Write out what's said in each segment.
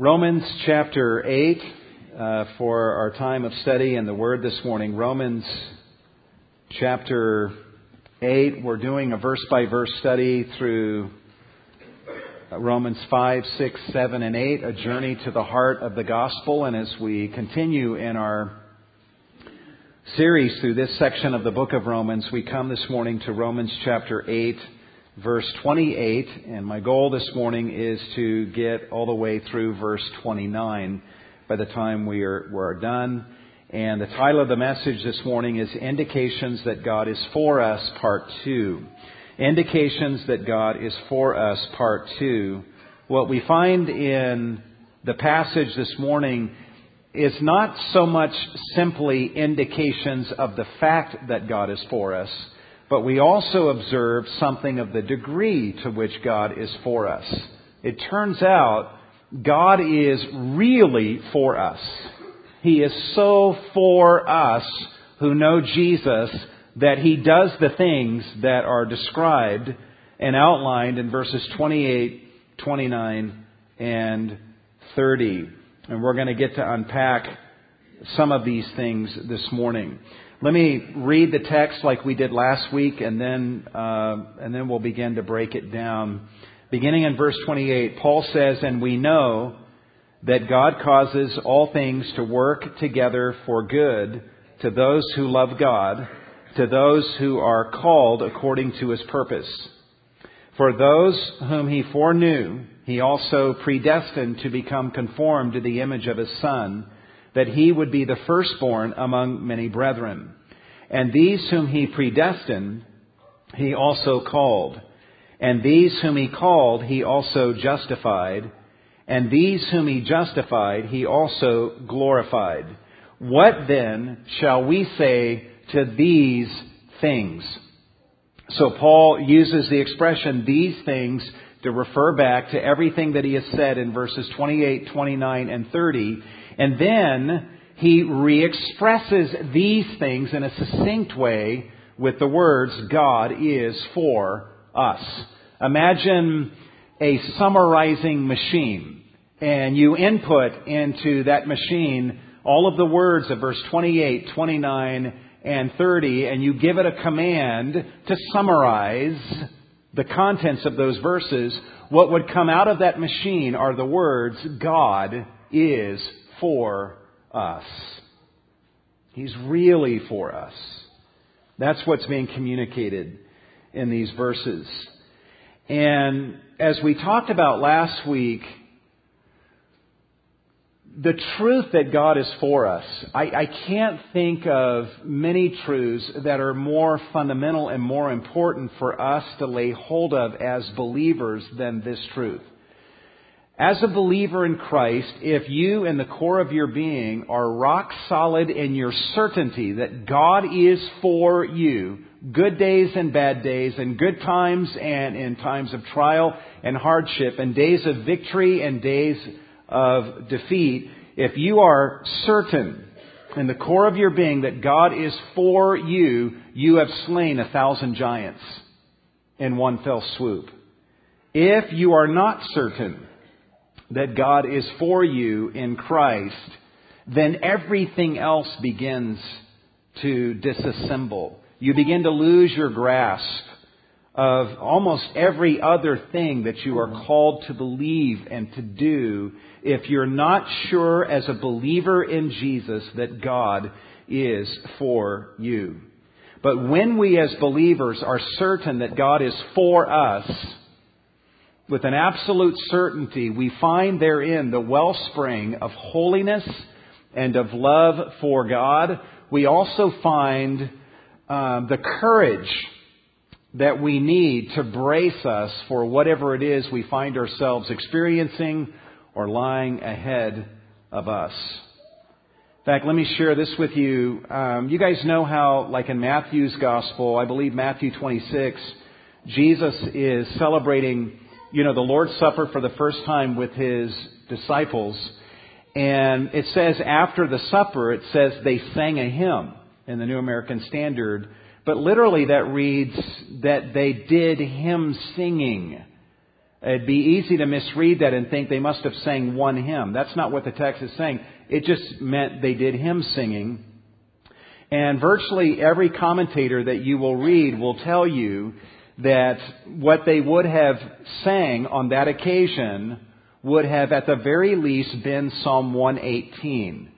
Romans chapter 8 for our time of study in the Word this morning. Romans chapter 8, we're doing a verse-by-verse study through Romans 5, 6, 7, and 8, a journey to the heart of the gospel. And as we continue in our series through this section of the book of Romans, we come this morning to Romans chapter 8, verse 28, and my goal this morning is to get all the way through verse 29 by the time we are done. And the title of the message this morning is Indications That God Is For Us, Part 2. Indications That God Is For Us, Part 2. What we find in the passage this morning is not so much simply indications of the fact that God is for us, but we also observe something of the degree to which God is for us. It turns out God is really for us. He is so for us who know Jesus that He does the things that are described and outlined in verses 28, 29, and 30. And we're going to get to unpack some of these things this morning. Let me read the text like we did last week, and then we'll begin to break it down. Beginning in verse 28, Paul says, "And we know that God causes all things to work together for good to those who love God, to those who are called according to His purpose. For those whom He foreknew, He also predestined to become conformed to the image of His Son, that He would be the firstborn among many brethren. And these whom He predestined, He also called. And these whom He called, He also justified. And these whom He justified, He also glorified. What then shall we say to these things?" So Paul uses the expression, these things, to refer back to everything that he has said in verses 28, 29, and 30. And then he re-expresses these things in a succinct way with the words, God is for us. Imagine a summarizing machine, and you input into that machine all of the words of verse 28, 29, and 30, and you give it a command to summarize the contents of those verses. What would come out of that machine are the words, God is for us. He's really for us. That's what's being communicated in these verses. And as we talked about last week, the truth that God is for us, I can't think of many truths that are more fundamental and more important for us to lay hold of as believers than this truth. As a believer in Christ, if you in the core of your being are rock solid in your certainty that God is for you, good days and bad days, and good times and in times of trial and hardship, and days of victory and days of defeat, if you are certain in the core of your being that God is for you, you have slain 1,000 giants in one fell swoop. If you are not certain that God is for you in Christ, then everything else begins to disassemble. You begin to lose your grasp of almost every other thing that you are called to believe and to do if you're not sure as a believer in Jesus that God is for you. But when we as believers are certain that God is for us, with an absolute certainty, we find therein the wellspring of holiness and of love for God. We also find the courage that we need to brace us for whatever it is we find ourselves experiencing or lying ahead of us. In fact, let me share this with you. You guys know how, like in Matthew's Gospel, I believe Matthew 26, Jesus is celebrating the Lord's Supper for the first time with His disciples. And it says after the supper, it says they sang a hymn in the New American Standard. But literally that reads that they did hymn singing. It'd be easy to misread that and think they must have sang one hymn. That's not what the text is saying. It just meant they did hymn singing. And virtually every commentator that you will read will tell you that what they would have sang on that occasion would have at the very least been Psalm 118.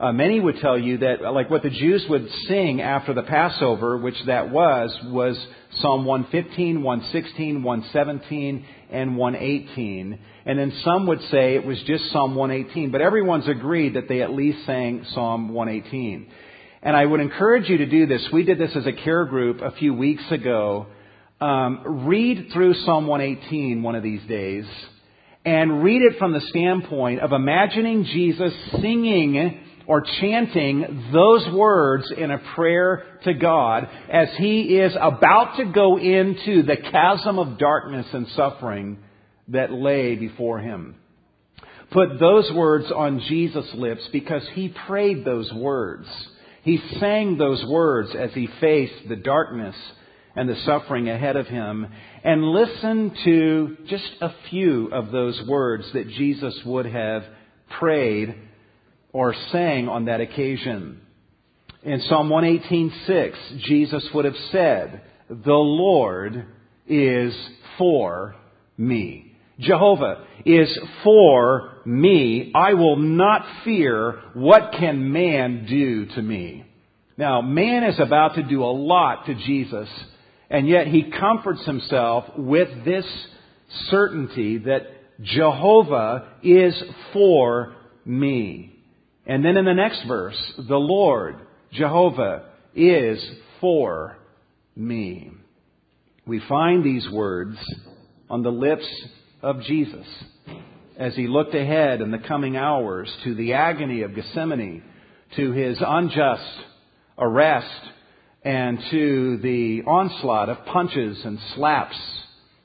Many would tell you that like what the Jews would sing after the Passover, which that was Psalm 115, 116, 117, and 118. And then some would say it was just Psalm 118. But everyone's agreed that they at least sang Psalm 118. And I would encourage you to do this. We did this as a care group a few weeks ago. Read through Psalm 118 one of these days and read it from the standpoint of imagining Jesus singing or chanting those words in a prayer to God as he is about to go into the chasm of darkness and suffering that lay before him. Put those words on Jesus' lips because he prayed those words. He sang those words as he faced the darkness and the suffering ahead of him. And listen to just a few of those words that Jesus would have prayed or sang on that occasion. In Psalm 118:6, Jesus would have said, "The Lord is for me. Jehovah is for me. I will not fear. What can man do to me?" Now, man is about to do a lot to Jesus, and yet he comforts himself with this certainty that Jehovah is for me. And then in the next verse, "The Lord, Jehovah, is for me." We find these words on the lips of Jesus as he looked ahead in the coming hours to the agony of Gethsemane, to his unjust arrest, and to the onslaught of punches and slaps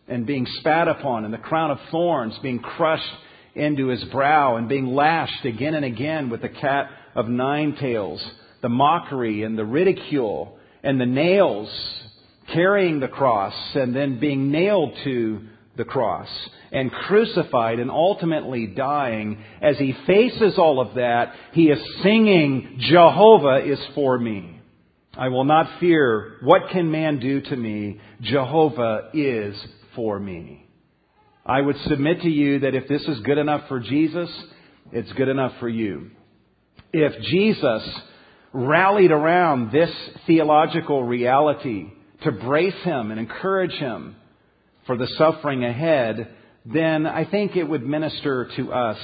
and being spat upon and the crown of thorns being crushed into his brow and being lashed again and again with the cat of nine tails, the mockery and the ridicule and the nails, carrying the cross and then being nailed to the cross and crucified and ultimately dying. As he faces all of that, he is singing, "Jehovah is for me. I will not fear. What can man do to me? Jehovah is for me." I would submit to you that if this is good enough for Jesus, it's good enough for you. If Jesus rallied around this theological reality to brace him and encourage him for the suffering ahead, then I think it would minister to us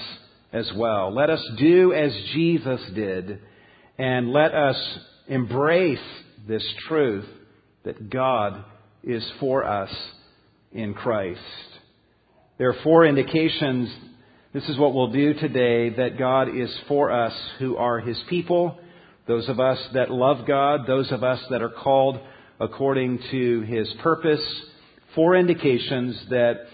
as well. Let us do as Jesus did, and let us embrace this truth that God is for us in Christ. There are four indications, this is what we'll do today, that God is for us who are his people, those of us that love God, those of us that are called according to his purpose. Four indications that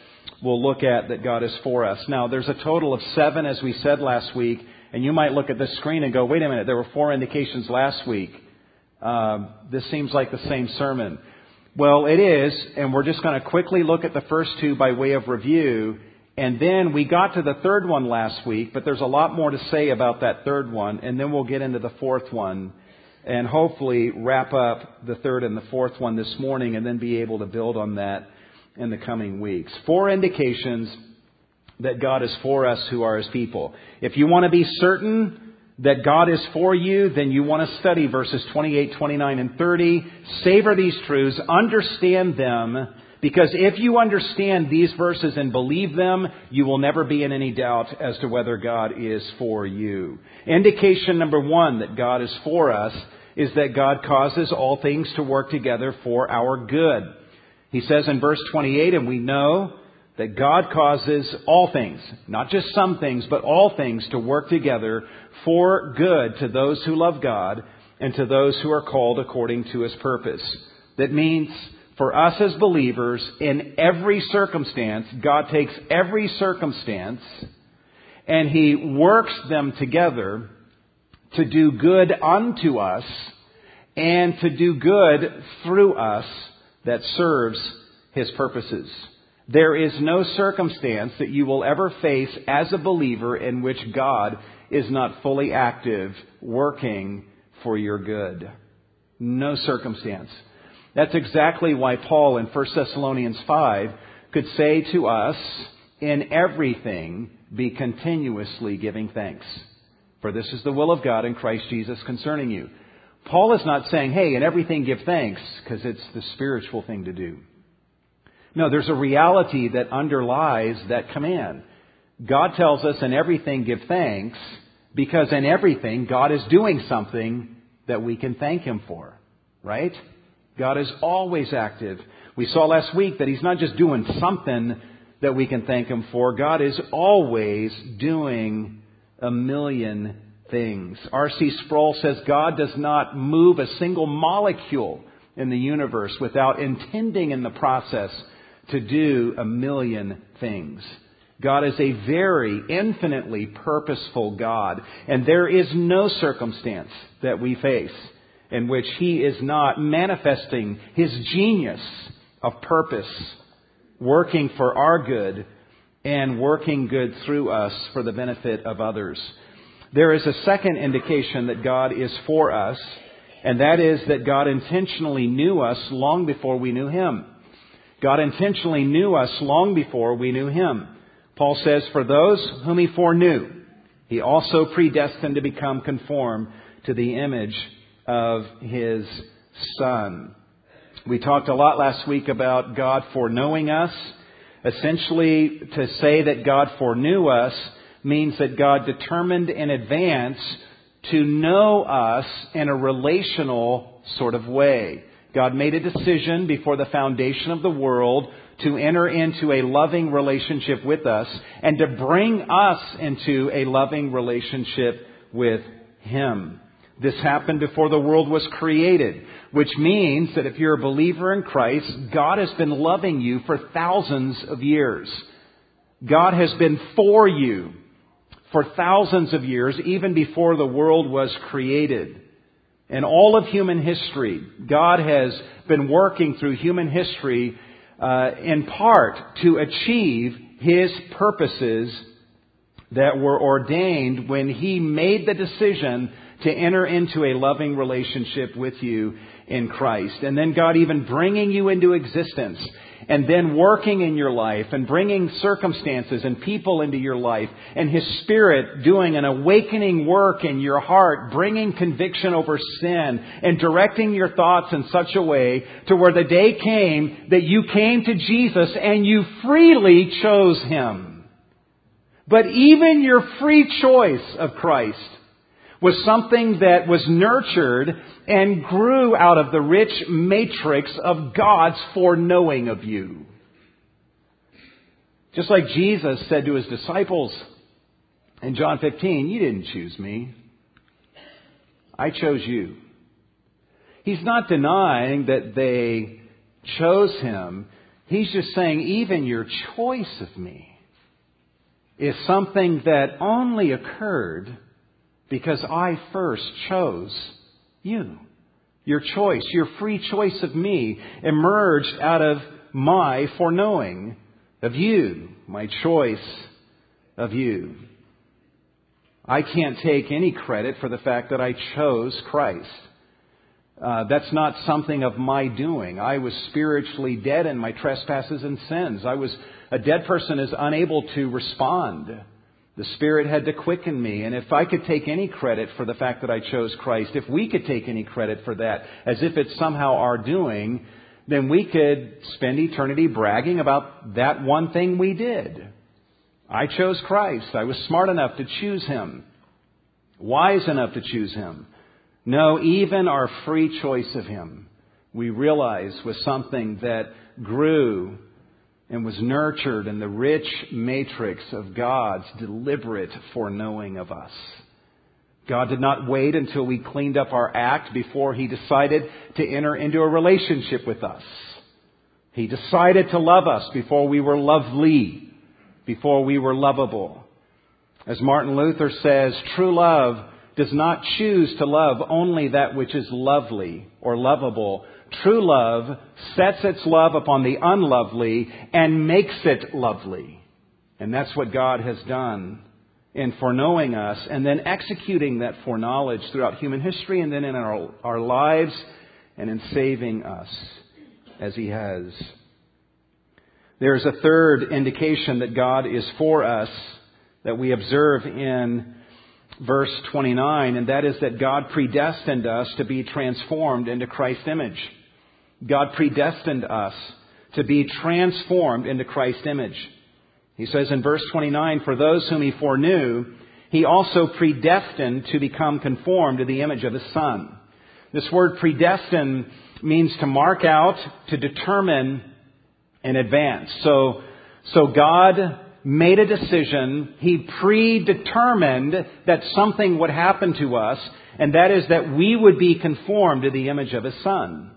we'll look at that God is for us. Now, there's a total of seven, as we said last week, and you might look at the screen and go, wait a minute, there were four indications last week. This seems like the same sermon. Well, it is, and we're just going to quickly look at the first two by way of review, and then we got to the third one last week, but there's a lot more to say about that third one, and then we'll get into the fourth one and hopefully wrap up the third and the fourth one this morning and then be able to build on that in the coming weeks. Four indications that God is for us who are his people. If you want to be certain that God is for you, then you want to study verses 28, 29, and 30. Savor these truths. Understand them. Because if you understand these verses and believe them, you will never be in any doubt as to whether God is for you. Indication number one that God is for us is that God causes all things to work together for our good. He says in verse 28, and we know that God causes all things, not just some things, but all things to work together for good to those who love God and to those who are called according to his purpose. That means for us as believers, in every circumstance, God takes every circumstance and he works them together to do good unto us and to do good through us that serves his purposes. There is no circumstance that you will ever face as a believer in which God is not fully active, working for your good. No circumstance. That's exactly why Paul in 1 Thessalonians 5 could say to us, in everything be continuously giving thanks, for this is the will of God in Christ Jesus concerning you. Paul is not saying, hey, in everything give thanks, because it's the spiritual thing to do. No, there's a reality that underlies that command. God tells us in everything give thanks because in everything God is doing something that we can thank Him for, right? God is always active. We saw last week that He's not just doing something that we can thank Him for. God is always doing a million things. R.C. Sproul says God does not move a single molecule in the universe without intending in the process to do a million things. God is a very infinitely purposeful God, and there is no circumstance that we face in which He is not manifesting His genius of purpose, working for our good and working good through us for the benefit of others. There is a second indication that God is for us, and that is that God intentionally knew us long before we knew Him. God intentionally knew us long before we knew Him. Paul says, for those whom He foreknew, He also predestined to become conformed to the image of His Son. We talked a lot last week about God foreknowing us. Essentially, to say that God foreknew us means that God determined in advance to know us in a relational sort of way. God made a decision before the foundation of the world to enter into a loving relationship with us and to bring us into a loving relationship with Him. This happened before the world was created, which means that if you're a believer in Christ, God has been loving you for thousands of years. God has been for you for thousands of years, even before the world was created. In all of human history, God has been working through human history in part to achieve His purposes that were ordained when He made the decision to enter into a loving relationship with you in Christ. And then God even bringing you into existence and then working in your life and bringing circumstances and people into your life, and His Spirit doing an awakening work in your heart, bringing conviction over sin and directing your thoughts in such a way to where the day came that you came to Jesus and you freely chose Him. But even your free choice of Christ was something that was nurtured and grew out of the rich matrix of God's foreknowing of you. Just like Jesus said to His disciples in John 15, you didn't choose me. I chose you. He's not denying that they chose Him. He's just saying even your choice of me is something that only occurred because I first chose you. Your choice, your free choice of me emerged out of my foreknowing of you, my choice of you. I can't take any credit for the fact that I chose Christ. That's not something of my doing. I was spiritually dead in my trespasses and sins. A dead person is unable to respond. The Spirit had to quicken me. And if I could take any credit for the fact that I chose Christ, if we could take any credit for that as if it's somehow our doing, then we could spend eternity bragging about that one thing we did. I chose Christ. I was smart enough to choose Him, wise enough to choose Him. No, even our free choice of Him, we realize, was something that grew and was nurtured in the rich matrix of God's deliberate foreknowing of us. God did not wait until we cleaned up our act before He decided to enter into a relationship with us. He decided to love us before we were lovely, before we were lovable. As Martin Luther says, true love does not choose to love only that which is lovely or lovable, True love sets its love upon the unlovely and makes it lovely. And that's what God has done in foreknowing us and then executing that foreknowledge throughout human history and then in our lives and in saving us as He has. There's a third indication that God is for us that we observe in verse 29, and that is that God predestined us to be transformed into Christ's image. God predestined us to be transformed into Christ's image. He says in verse 29, "For those whom He foreknew, He also predestined to become conformed to the image of His Son." This word predestined means to mark out, to determine in advance. So God made a decision. He predetermined that something would happen to us, and that is that we would be conformed to the image of His Son,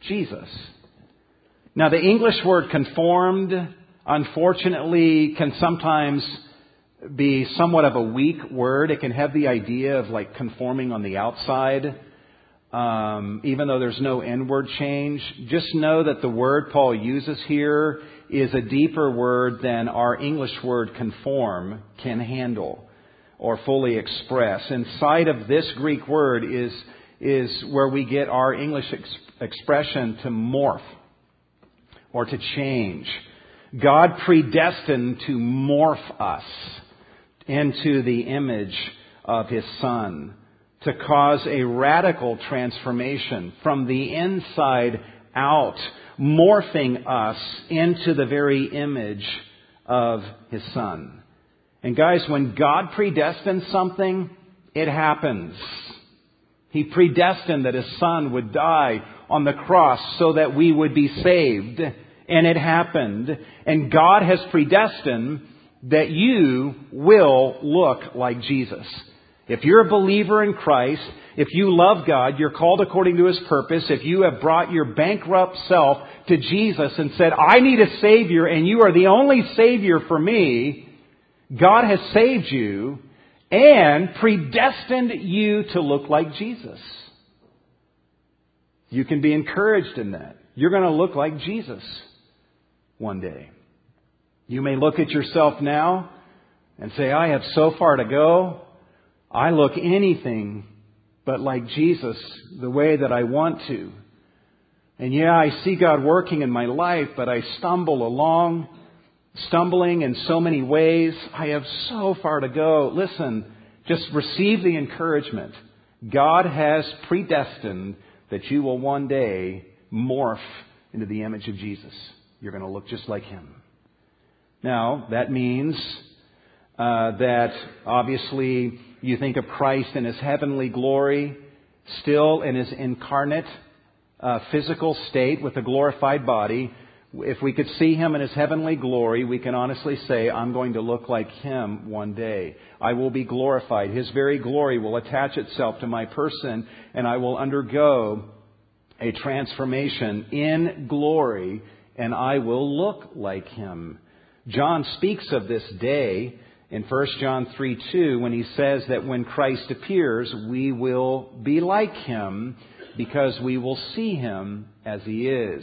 Jesus. Now, the English word conformed, unfortunately, can sometimes be somewhat of a weak word. It can have the idea of like conforming on the outside, even though there's no inward change. Just know that the word Paul uses here is a deeper word than our English word conform can handle or fully express. Inside of this Greek word is where we get our English expression to morph or to change. God predestined to morph us into the image of His Son, to cause a radical transformation from the inside out, morphing us into the very image of His Son. And guys, when God predestines something, it happens. He predestined that His Son would die on the cross so that we would be saved, and it happened. And God has predestined that you will look like Jesus. If you're a believer in Christ, if you love God, you're called according to His purpose. If you have brought your bankrupt self to Jesus and said, "I need a Savior, and you are the only Savior for me," God has saved you and predestined you to look like Jesus. You can be encouraged in that. You're going to look like Jesus one day. You may look at yourself now and say, "I have so far to go. I look anything but like Jesus the way that I want to. And yeah, I see God working in my life, but I stumble along, stumbling in so many ways. I have so far to go." Listen, just receive the encouragement. God has predestined that you will one day morph into the image of Jesus. You're going to look just like Him. Now, that means that obviously you think of Christ in His heavenly glory, still in His incarnate physical state with a glorified body. If we could see Him in His heavenly glory, we can honestly say, "I'm going to look like Him one day. I will be glorified. His very glory will attach itself to my person, and I will undergo a transformation in glory, and I will look like Him." John speaks of this day in 1 John 3:2, when he says that when Christ appears, we will be like Him because we will see Him as He is.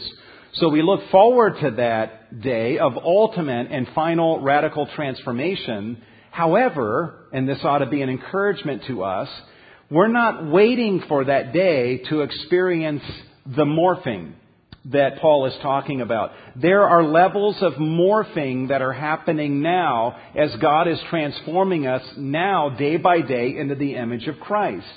So we look forward to that day of ultimate and final radical transformation. However, and this ought to be an encouragement to us, we're not waiting for that day to experience the morphing that Paul is talking about. There are levels of morphing that are happening now as God is transforming us now day by day into the image of Christ.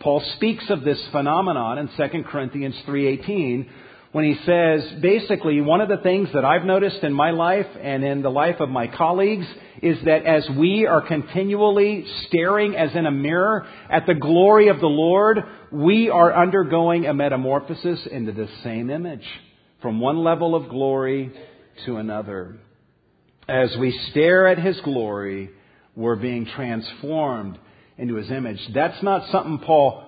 Paul speaks of this phenomenon in 2 Corinthians 3:18 when he says, basically, one of the things that I've noticed in my life and in the life of my colleagues is that as we are continually staring as in a mirror at the glory of the Lord, we are undergoing a metamorphosis into the same image from one level of glory to another. As we stare at His glory, we're being transformed into His image. That's not something Paul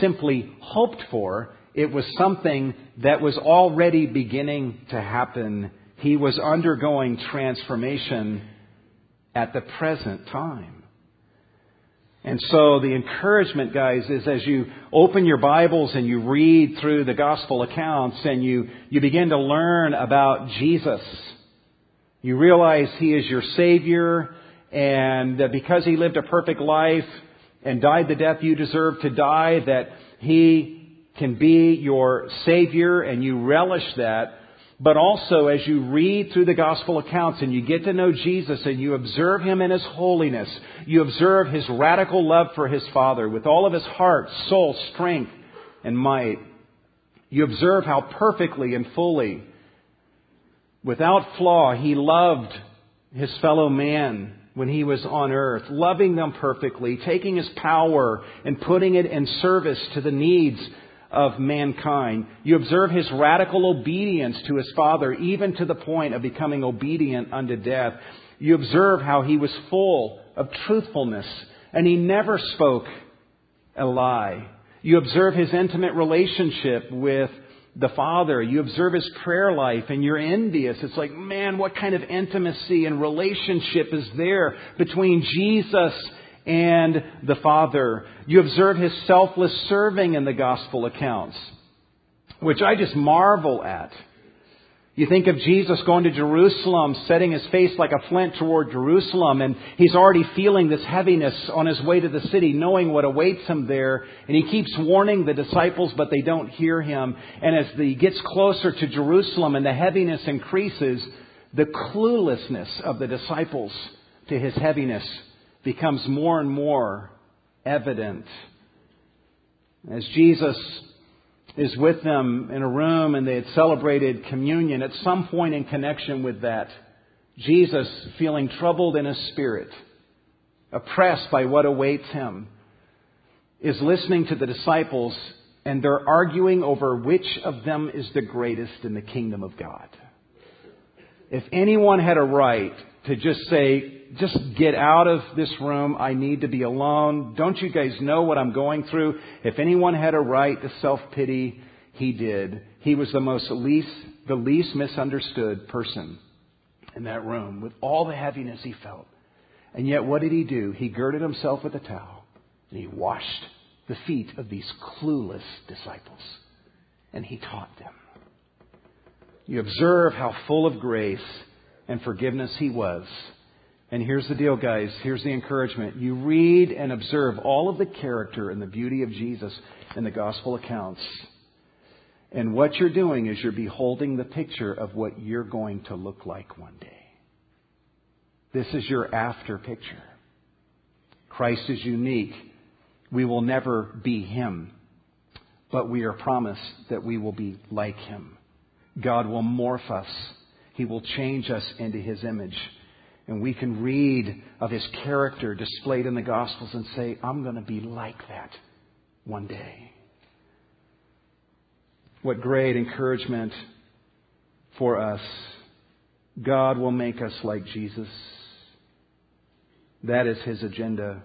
simply hoped for. It was something that was already beginning to happen. He was undergoing transformation at the present time. And so the encouragement, guys, is as you open your Bibles and you read through the gospel accounts and you begin to learn about Jesus, you realize He is your Savior, and that because He lived a perfect life and died the death you deserve to die, that He can be your Savior, and you relish that. But also, as you read through the gospel accounts and you get to know Jesus and you observe Him in His holiness, you observe His radical love for His Father with all of His heart, soul, strength, and might. You observe how perfectly and fully, without flaw, He loved His fellow man when He was on earth, loving them perfectly, taking His power and putting it in service to the needs of mankind. You observe His radical obedience to His Father, even to the point of becoming obedient unto death. You observe how He was full of truthfulness and He never spoke a lie. You observe His intimate relationship with the Father. You observe His prayer life and you're envious. It's like, man, what kind of intimacy and relationship is there between Jesus and the Father? You observe His selfless serving in the gospel accounts, which I just marvel at. You think of Jesus going to Jerusalem, setting His face like a flint toward Jerusalem, and He's already feeling this heaviness on His way to the city, knowing what awaits Him there. And He keeps warning the disciples, but they don't hear Him. And as He gets closer to Jerusalem and the heaviness increases, the cluelessness of the disciples to His heaviness becomes more and more evident. As Jesus is with them in a room and they had celebrated communion, at some point in connection with that, Jesus, feeling troubled in His spirit, oppressed by what awaits Him, is listening to the disciples, and they're arguing over which of them is the greatest in the kingdom of God. If anyone had a right to just say, just get out of this room, I need to be alone, don't you guys know what I'm going through? If anyone had a right to self-pity, He did. He was the least misunderstood person in that room with all the heaviness He felt. And yet what did He do? He girded Himself with a towel and He washed the feet of these clueless disciples and He taught them. You observe how full of grace and forgiveness He was. And here's the deal, guys. Here's the encouragement. You read and observe all of the character and the beauty of Jesus in the gospel accounts. And what you're doing is you're beholding the picture of what you're going to look like one day. This is your after picture. Christ is unique. We will never be Him, but we are promised that we will be like Him. God will morph us. He will change us into His image. And we can read of His character displayed in the Gospels and say, I'm going to be like that one day. What great encouragement for us. God will make us like Jesus. That is His agenda.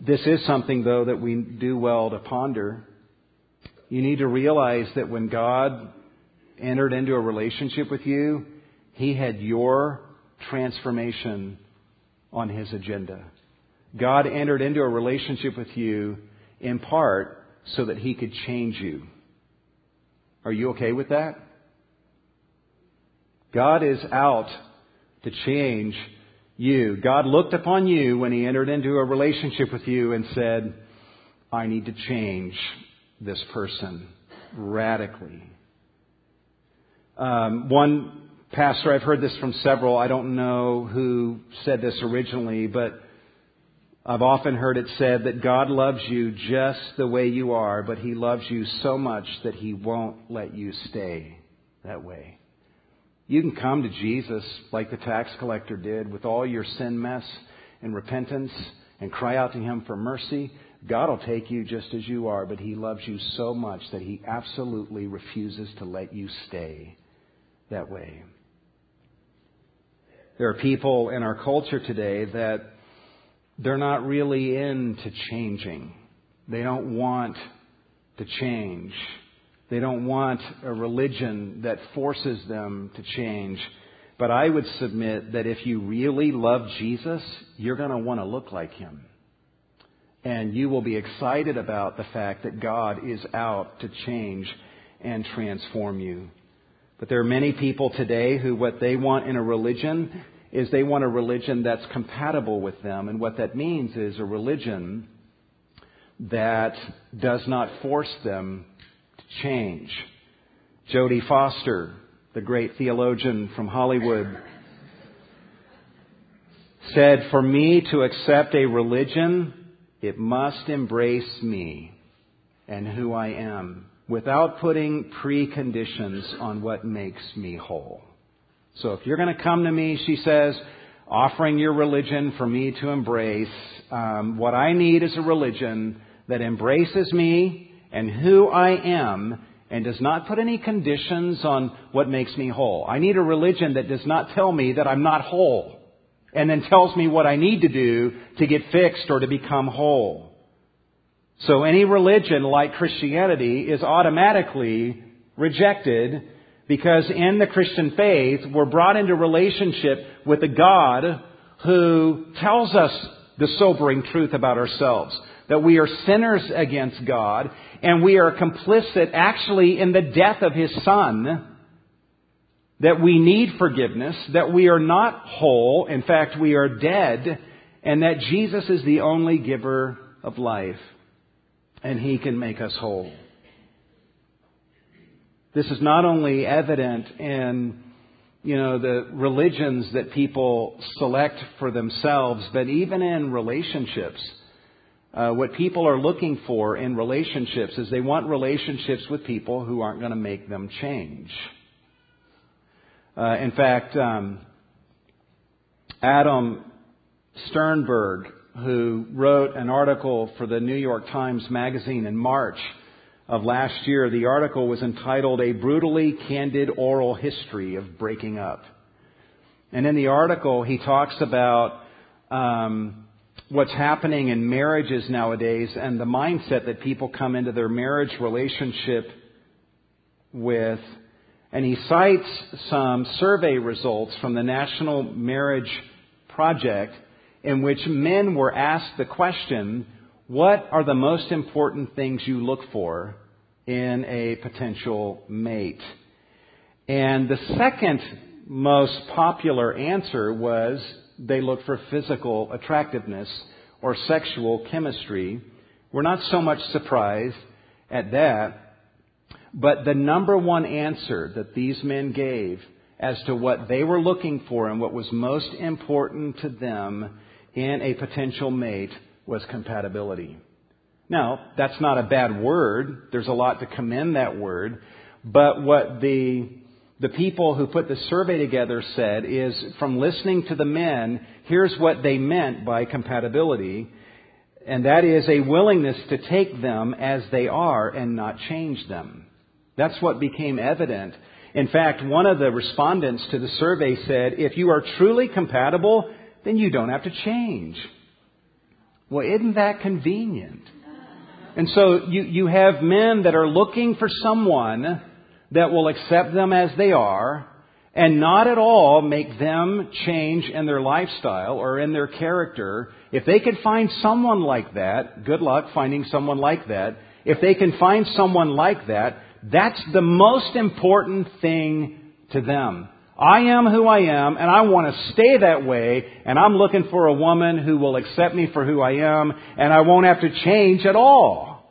This is something, though, that we do well to ponder. You need to realize that when God entered into a relationship with you, He had your transformation on His agenda. God entered into a relationship with you in part so that He could change you. Are you okay with that? God is out to change you. God looked upon you when He entered into a relationship with you and said, I need to change this person radically. One pastor, I've heard this from several, I don't know who said this originally, but I've often heard it said that God loves you just the way you are, but He loves you so much that He won't let you stay that way. You can come to Jesus like the tax collector did with all your sin mess and repentance and cry out to Him for mercy. God will take you just as you are, but He loves you so much that He absolutely refuses to let you stay that way. There are people in our culture today that they're not really into changing. They don't want to change. They don't want a religion that forces them to change. But I would submit that if you really love Jesus, you're going to want to look like Him. And you will be excited about the fact that God is out to change and transform you. But there are many people today who what they want in a religion is they want a religion that's compatible with them. And what that means is a religion that does not force them to change. Jodie Foster, the great theologian from Hollywood, said, "For me to accept a religion, it must embrace me and who I am, without putting preconditions on what makes me whole." So if you're going to come to me, she says, offering your religion for me to embrace, what I need is a religion that embraces me and who I am and does not put any conditions on what makes me whole. I need a religion that does not tell me that I'm not whole and then tells me what I need to do to get fixed or to become whole. So any religion like Christianity is automatically rejected, because in the Christian faith, we're brought into relationship with a God who tells us the sobering truth about ourselves, that we are sinners against God and we are complicit actually in the death of His Son, that we need forgiveness, that we are not whole. In fact, we are dead, and that Jesus is the only giver of life. And He can make us whole. This is not only evident in, the religions that people select for themselves, but even in relationships. What people are looking for in relationships is they want relationships with people who aren't going to make them change. In fact, Adam Sternberg, who wrote an article for the New York Times Magazine in March of last year. The article was entitled "A Brutally Candid Oral History of Breaking Up." And in the article, he talks about what's happening in marriages nowadays and the mindset that people come into their marriage relationship with. And he cites some survey results from the National Marriage Project, in which men were asked the question, what are the most important things you look for in a potential mate? And the second most popular answer was they look for physical attractiveness or sexual chemistry. We're not so much surprised at that, but the number one answer that these men gave as to what they were looking for and what was most important to them in a potential mate was compatibility. Now, that's not a bad word. There's a lot to commend that word. But what the people who put the survey together said is, from listening to the men, here's what they meant by compatibility. And that is a willingness to take them as they are and not change them. That's what became evident. In fact, one of the respondents to the survey said, if you are truly compatible, then you don't have to change. Well, isn't that convenient? And so you have men that are looking for someone that will accept them as they are and not at all make them change in their lifestyle or in their character. If they could find someone like that, good luck finding someone like that. If they can find someone like that, that's the most important thing to them. I am who I am, and I want to stay that way, and I'm looking for a woman who will accept me for who I am, and I won't have to change at all.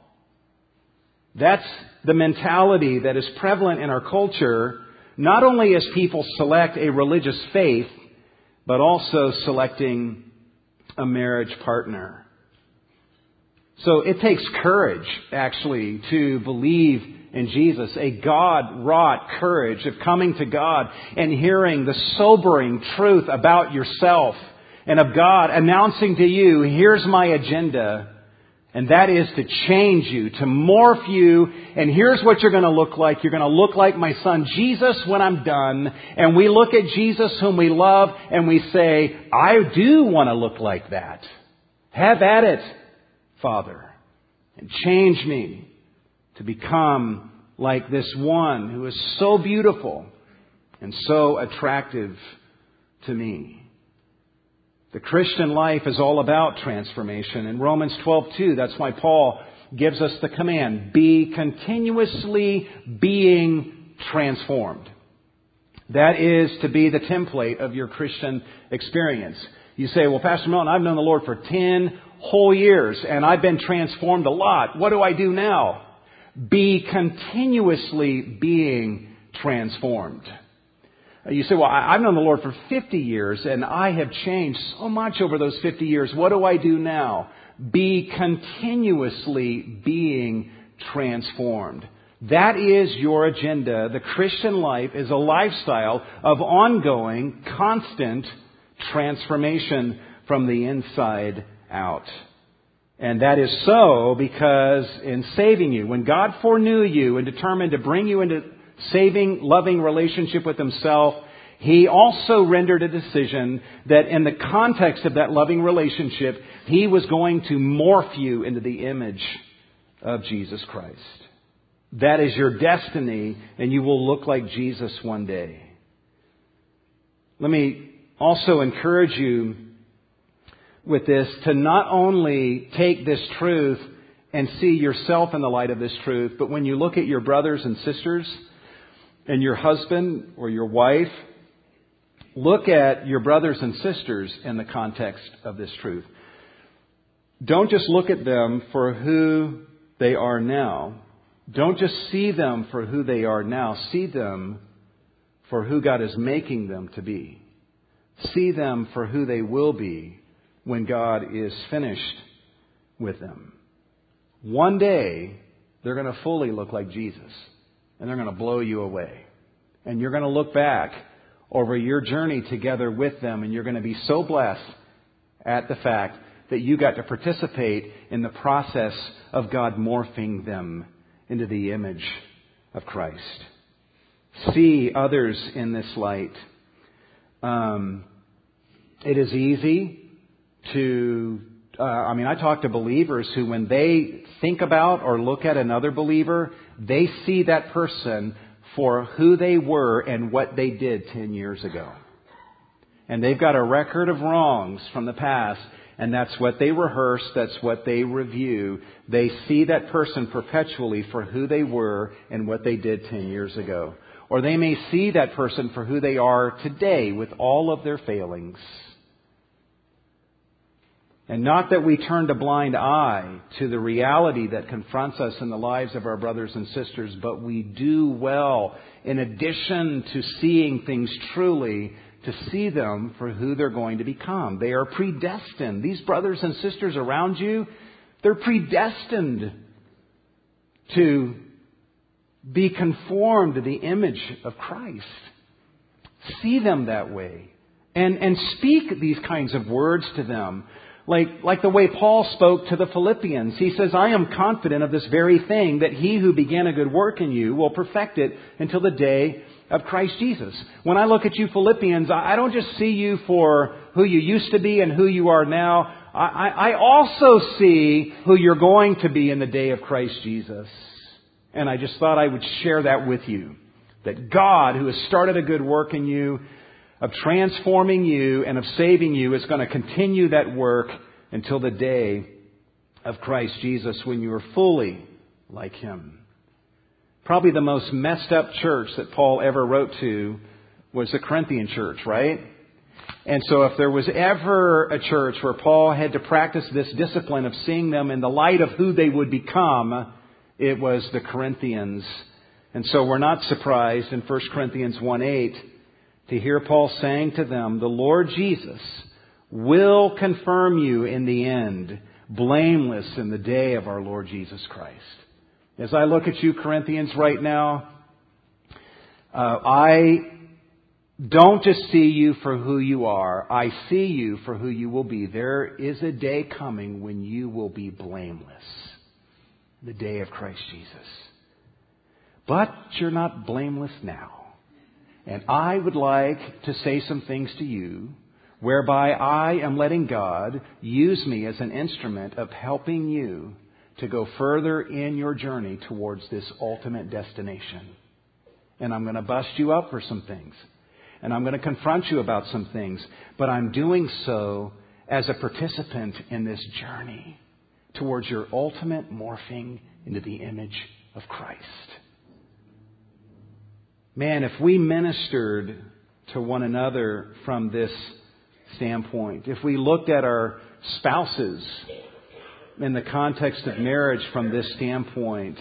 That's the mentality that is prevalent in our culture, not only as people select a religious faith, but also selecting a marriage partner. So it takes courage, actually, to believe in Jesus, a God-wrought courage of coming to God and hearing the sobering truth about yourself and of God announcing to you, here's my agenda, and that is to change you, to morph you, and here's what you're going to look like. You're going to look like my Son Jesus when I'm done. And we look at Jesus, whom we love, and we say, I do want to look like that. Have at it, Father, and change me to become like this one who is so beautiful and so attractive to me. The Christian life is all about transformation. In Romans 12:2, that's why Paul gives us the command, be continuously being transformed. That is to be the template of your Christian experience. You say, well, Pastor Milton, I've known the Lord for 10 whole years and I've been transformed a lot. What do I do now? Be continuously being transformed. You say, well, I've known the Lord for 50 years and I have changed so much over those 50 years. What do I do now? Be continuously being transformed. That is your agenda. The Christian life is a lifestyle of ongoing, constant transformation from the inside out. And that is so because in saving you, when God foreknew you and determined to bring you into saving, loving relationship with Himself, He also rendered a decision that in the context of that loving relationship, He was going to morph you into the image of Jesus Christ. That is your destiny, and you will look like Jesus one day. Let me also encourage you with this to not only take this truth and see yourself in the light of this truth, but when you look at your brothers and sisters and your husband or your wife, look at your brothers and sisters in the context of this truth. Don't just look at them for who they are now. Don't just see them for who they are now. See them for who God is making them to be. See them for who they will be when God is finished with them. One day, they're going to fully look like Jesus. And they're going to blow you away. And you're going to look back over your journey together with them. And you're going to be so blessed at the fact that you got to participate in the process of God morphing them into the image of Christ. See others in this light. It is easy to... I talk to believers who, when they think about or look at another believer, they see that person for who they were and what they did 10 years ago. And they've got a record of wrongs from the past, and that's what they rehearse, that's what they review. They see that person perpetually for who they were and what they did 10 years ago. Or they may see that person for who they are today with all of their failings. And not that we turned a blind eye to the reality that confronts us in the lives of our brothers and sisters, but we do well, in addition to seeing things truly, to see them for who they're going to become. They are predestined. These brothers and sisters around you, they're predestined to be conformed to the image of Christ. See them that way and speak these kinds of words to them. Like the way Paul spoke to the Philippians. He says, I am confident of this very thing, that he who began a good work in you will perfect it until the day of Christ Jesus. When I look at you Philippians, I don't just see you for who you used to be and who you are now. I also see who you're going to be in the day of Christ Jesus. And I just thought I would share that with you. That God, who has started a good work in you, of transforming you and of saving you, is going to continue that work until the day of Christ Jesus when you are fully like Him. Probably the most messed up church that Paul ever wrote to was the Corinthian church, right? And so if there was ever a church where Paul had to practice this discipline of seeing them in the light of who they would become, it was the Corinthians. And so we're not surprised in 1 Corinthians 1:8, to hear Paul saying to them, the Lord Jesus will confirm you in the end, blameless in the day of our Lord Jesus Christ. As I look at you, Corinthians, right now, I don't just see you for who you are. I see you for who you will be. There is a day coming when you will be blameless, the day of Christ Jesus. But you're not blameless now. And I would like to say some things to you whereby I am letting God use me as an instrument of helping you to go further in your journey towards this ultimate destination. And I'm going to bust you up for some things. And I'm going to confront you about some things. But I'm doing so as a participant in this journey towards your ultimate morphing into the image of Christ. Man, if we ministered to one another from this standpoint, if we looked at our spouses in the context of marriage from this standpoint,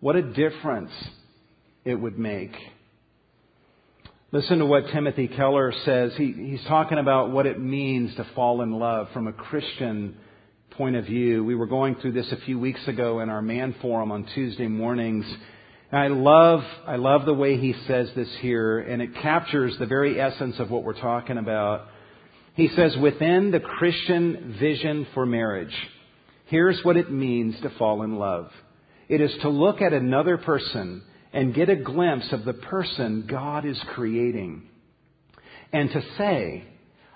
what a difference it would make. Listen to what Timothy Keller says. He's talking about what it means to fall in love from a Christian point of view. We were going through this a few weeks ago in our Man Forum on Tuesday mornings. And I love the way he says this here, and it captures the very essence of what we're talking about. He says, within the Christian vision for marriage, here's what it means to fall in love. It is to look at another person and get a glimpse of the person God is creating, and to say,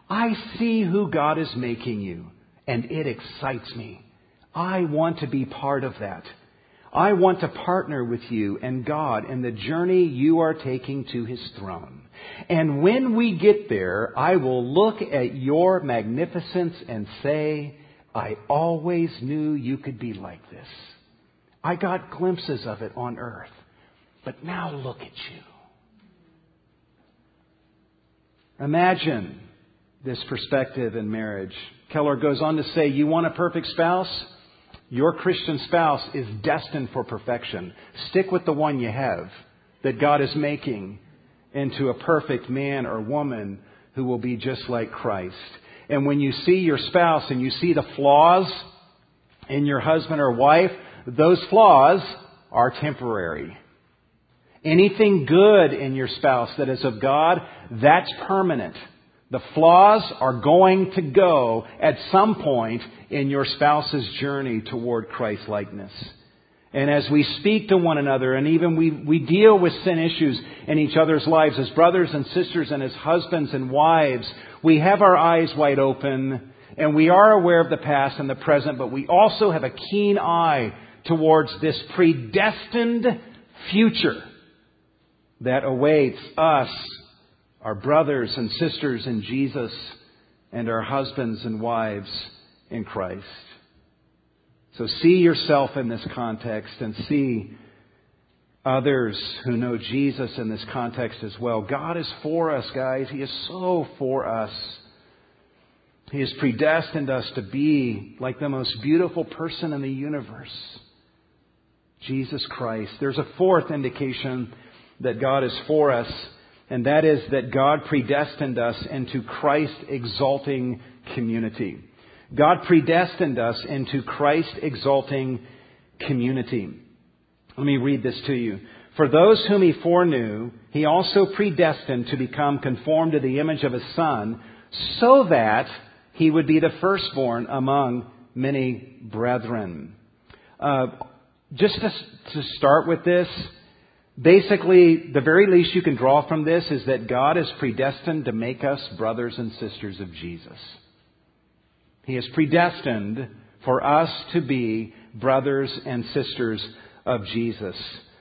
I see who God is making you, and it excites me. I want to be part of that. I want to partner with you and God in the journey you are taking to His throne. And when we get there, I will look at your magnificence and say, I always knew you could be like this. I got glimpses of it on earth. But now look at you. Imagine this perspective in marriage. Keller goes on to say, you want a perfect spouse? Your Christian spouse is destined for perfection. Stick with the one you have that God is making into a perfect man or woman who will be just like Christ. And when you see your spouse and you see the flaws in your husband or wife, those flaws are temporary. Anything good in your spouse that is of God, that's permanent. The flaws are going to go at some point in your spouse's journey toward Christ-likeness. And as we speak to one another, and even we deal with sin issues in each other's lives as brothers and sisters and as husbands and wives, we have our eyes wide open, and we are aware of the past and the present, but we also have a keen eye towards this predestined future that awaits us, our brothers and sisters in Jesus, and our husbands and wives in Christ. So see yourself in this context, and see others who know Jesus in this context as well. God is for us, guys. He is so for us. He has predestined us to be like the most beautiful person in the universe, Jesus Christ. There's a fourth indication that God is for us, and that is that God predestined us into Christ-exalting community. God predestined us into Christ-exalting community. Let me read this to you. For those whom He foreknew, He also predestined to become conformed to the image of His Son, so that He would be the firstborn among many brethren. Just to start with this, basically, the very least you can draw from this is that God is predestined to make us brothers and sisters of Jesus. He is predestined for us to be brothers and sisters of Jesus.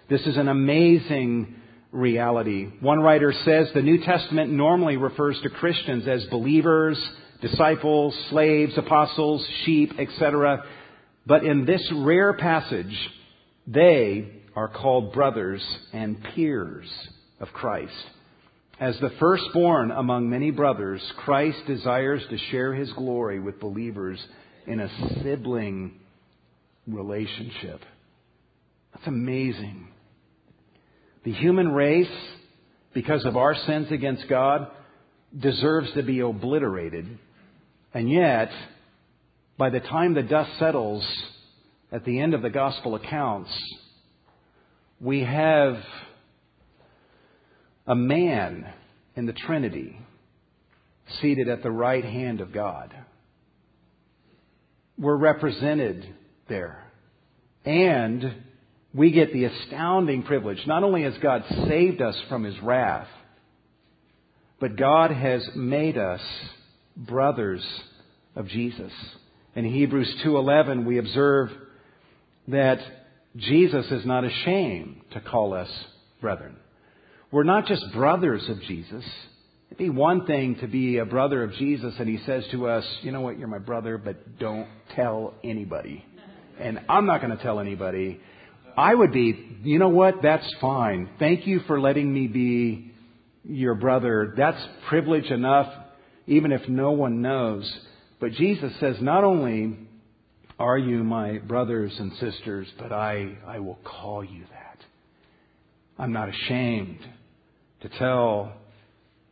This is an amazing reality. One writer says the New Testament normally refers to Christians as believers, disciples, slaves, apostles, sheep, etc. But in this rare passage, they are called brothers and peers of Christ. As the firstborn among many brothers, Christ desires to share His glory with believers in a sibling relationship. That's amazing. The human race, because of our sins against God, deserves to be obliterated. And yet, by the time the dust settles at the end of the gospel accounts, we have a man in the Trinity seated at the right hand of God. We're represented there. And we get the astounding privilege. Not only has God saved us from His wrath, but God has made us brothers of Jesus. In Hebrews 2:11, we observe that Jesus is not ashamed to call us brethren. We're not just brothers of Jesus, It'd be one thing to be a brother of Jesus and he says to us, you know what, you're my brother, but don't tell anybody. And I'm not going to tell anybody. I would be, you know what, that's fine. Thank you for letting me be your brother. That's privilege enough, even if no one knows. But Jesus says, not only are you my brothers and sisters, but I will call you that. I'm not ashamed to tell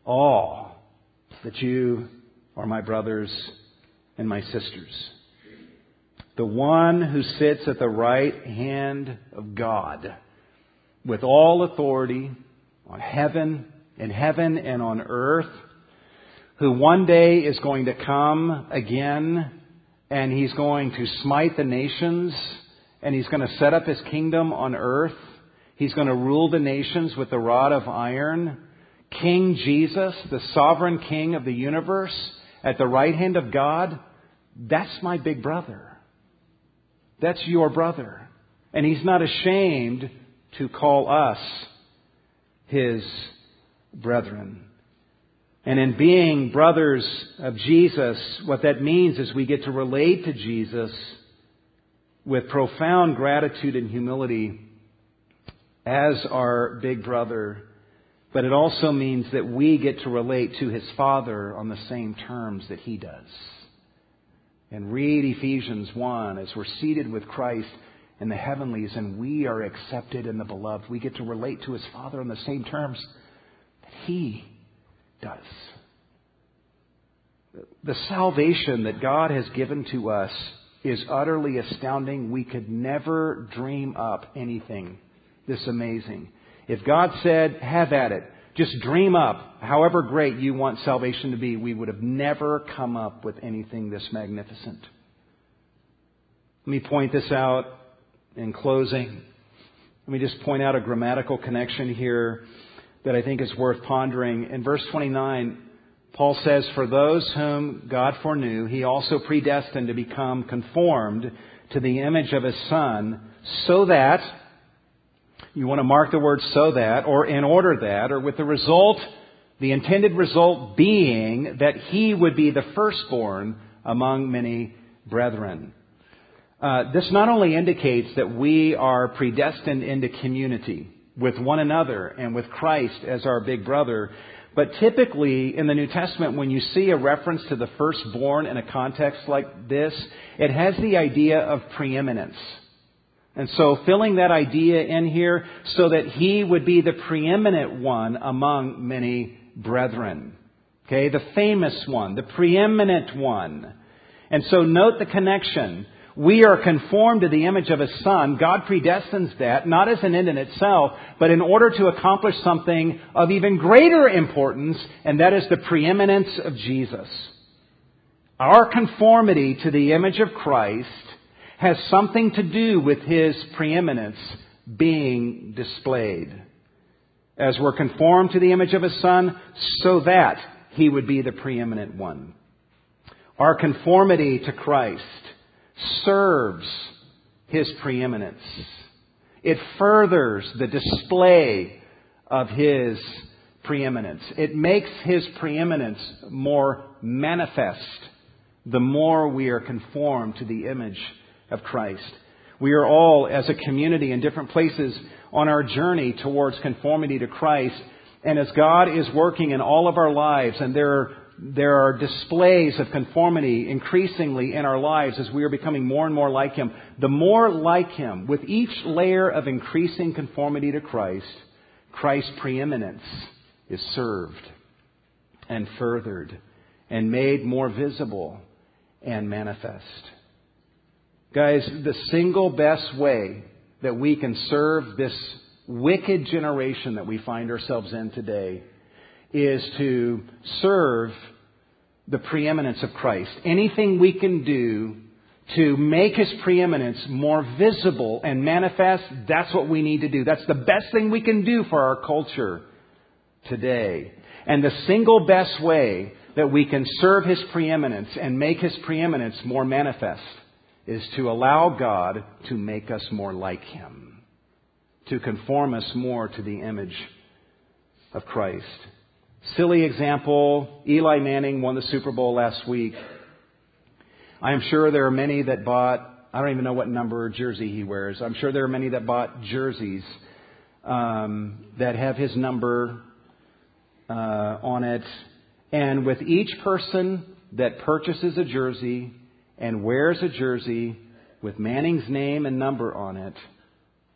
all that you are my brothers and my sisters. The one who sits at the right hand of God with all authority on heaven and on earth, who one day is going to come again and he's going to smite the nations and he's going to set up his kingdom on earth. He's going to rule the nations with the rod of iron. King Jesus, the sovereign King of the universe at the right hand of God. That's my big brother. That's your brother. And he's not ashamed to call us his brethren. And in being brothers of Jesus, what that means is we get to relate to Jesus with profound gratitude and humility as our big brother. But it also means that we get to relate to his Father on the same terms that he does. And read Ephesians 1, as we're seated with Christ in the heavenlies and we are accepted in the beloved. We get to relate to his Father on the same terms that he does. The salvation that God has given to us is utterly astounding. We could never dream up anything this amazing. If God said, have at it, just dream up however great you want salvation to be, we would have never come up with anything this magnificent. Let me point this out in closing. Let me just point out a grammatical connection here that I think is worth pondering. In verse 29, Paul says, for those whom God foreknew, he also predestined to become conformed to the image of his Son, so that... You want to mark the word so that, or in order that, or with the result, the intended result being that he would be the firstborn among many brethren. This not only indicates that we are predestined into community with one another and with Christ as our big brother, but typically in the New Testament, when you see a reference to the firstborn in a context like this, it has the idea of preeminence. And so filling that idea in here so that he would be the preeminent one among many brethren. Okay, the famous one, the preeminent one. And so note the connection. We are conformed to the image of his Son. God predestines that, not as an end in itself, but in order to accomplish something of even greater importance, and that is the preeminence of Jesus. Our conformity to the image of Christ has something to do with his preeminence being displayed. As we're conformed to the image of his Son, so that he would be the preeminent one. Our conformity to Christ serves his preeminence. It furthers the display of his preeminence. It makes his preeminence more manifest the more we are conformed to the image of Christ. We are all, as a community, in different places on our journey towards conformity to Christ. And as God is working in all of our lives, and there are displays of conformity increasingly in our lives as we are becoming more and more like him, the more like him, with each layer of increasing conformity to Christ, Christ's preeminence is served and furthered and made more visible and manifest. Guys, the single best way that we can serve this wicked generation that we find ourselves in today is to serve the preeminence of Christ. Anything we can do to make his preeminence more visible and manifest, that's what we need to do. That's the best thing we can do for our culture today. And the single best way that we can serve his preeminence and make his preeminence more manifest is to allow God to make us more like him, to conform us more to the image of Christ. Silly example, Eli Manning won the Super Bowl last week. I am sure there are many that bought, I don't even know what number jersey he wears. I'm sure there are many that bought jerseys that have his number on it. And with each person that purchases a jersey and wears a jersey with Manning's name and number on it,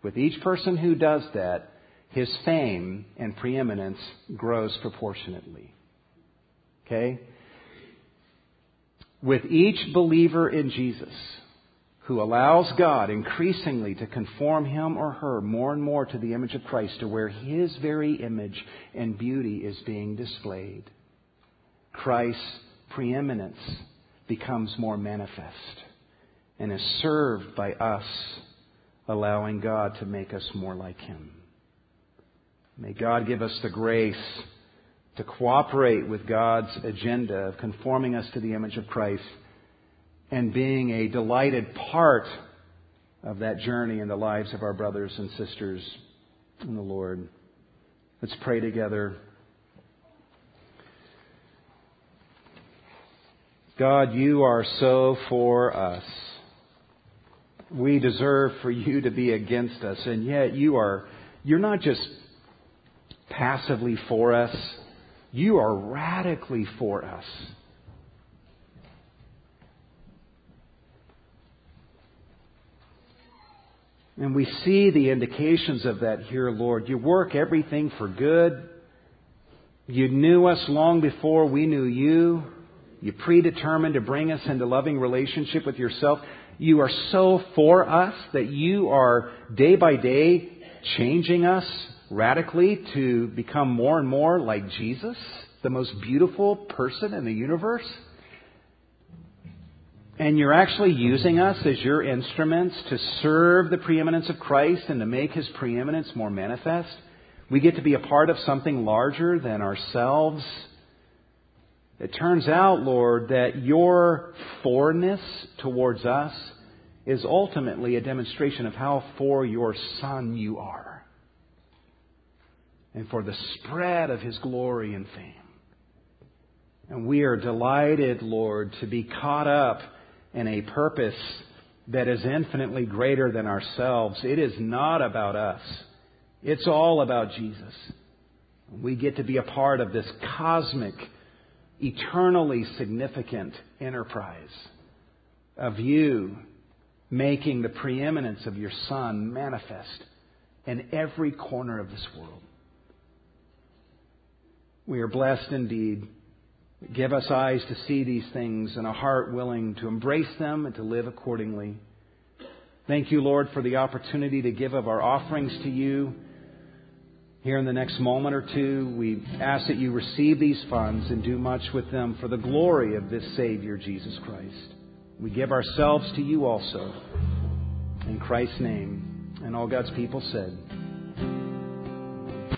with each person who does that, his fame and preeminence grows proportionately. Okay? With each believer in Jesus who allows God increasingly to conform him or her more and more to the image of Christ, to where his very image and beauty is being displayed, Christ's preeminence becomes more manifest and is served by us allowing God to make us more like him. May God give us the grace to cooperate with God's agenda of conforming us to the image of Christ and being a delighted part of that journey in the lives of our brothers and sisters in the Lord. Let's pray together. God, you are so for us. We deserve for you to be against us, and yet you're not just passively for us. You are radically for us. And we see the indications of that here, Lord. You work everything for good. You knew us long before we knew you. You predetermined to bring us into loving relationship with yourself. You are so for us that you are day by day changing us radically to become more and more like Jesus, the most beautiful person in the universe. And you're actually using us as your instruments to serve the preeminence of Christ and to make his preeminence more manifest. We get to be a part of something larger than ourselves. It turns out, Lord, that your forness towards us is ultimately a demonstration of how for your Son you are, and for the spread of his glory and fame. And we are delighted, Lord, to be caught up in a purpose that is infinitely greater than ourselves. It is not about us. It's all about Jesus. We get to be a part of this cosmic, eternally significant enterprise of you making the preeminence of your Son manifest in every corner of this world. We are blessed indeed. Give us eyes to see these things and a heart willing to embrace them and to live accordingly. Thank you, Lord, for the opportunity to give of our offerings to you. Here in the next moment or two, we ask that you receive these funds and do much with them for the glory of this Savior, Jesus Christ. We give ourselves to you also. In Christ's name, and all God's people said,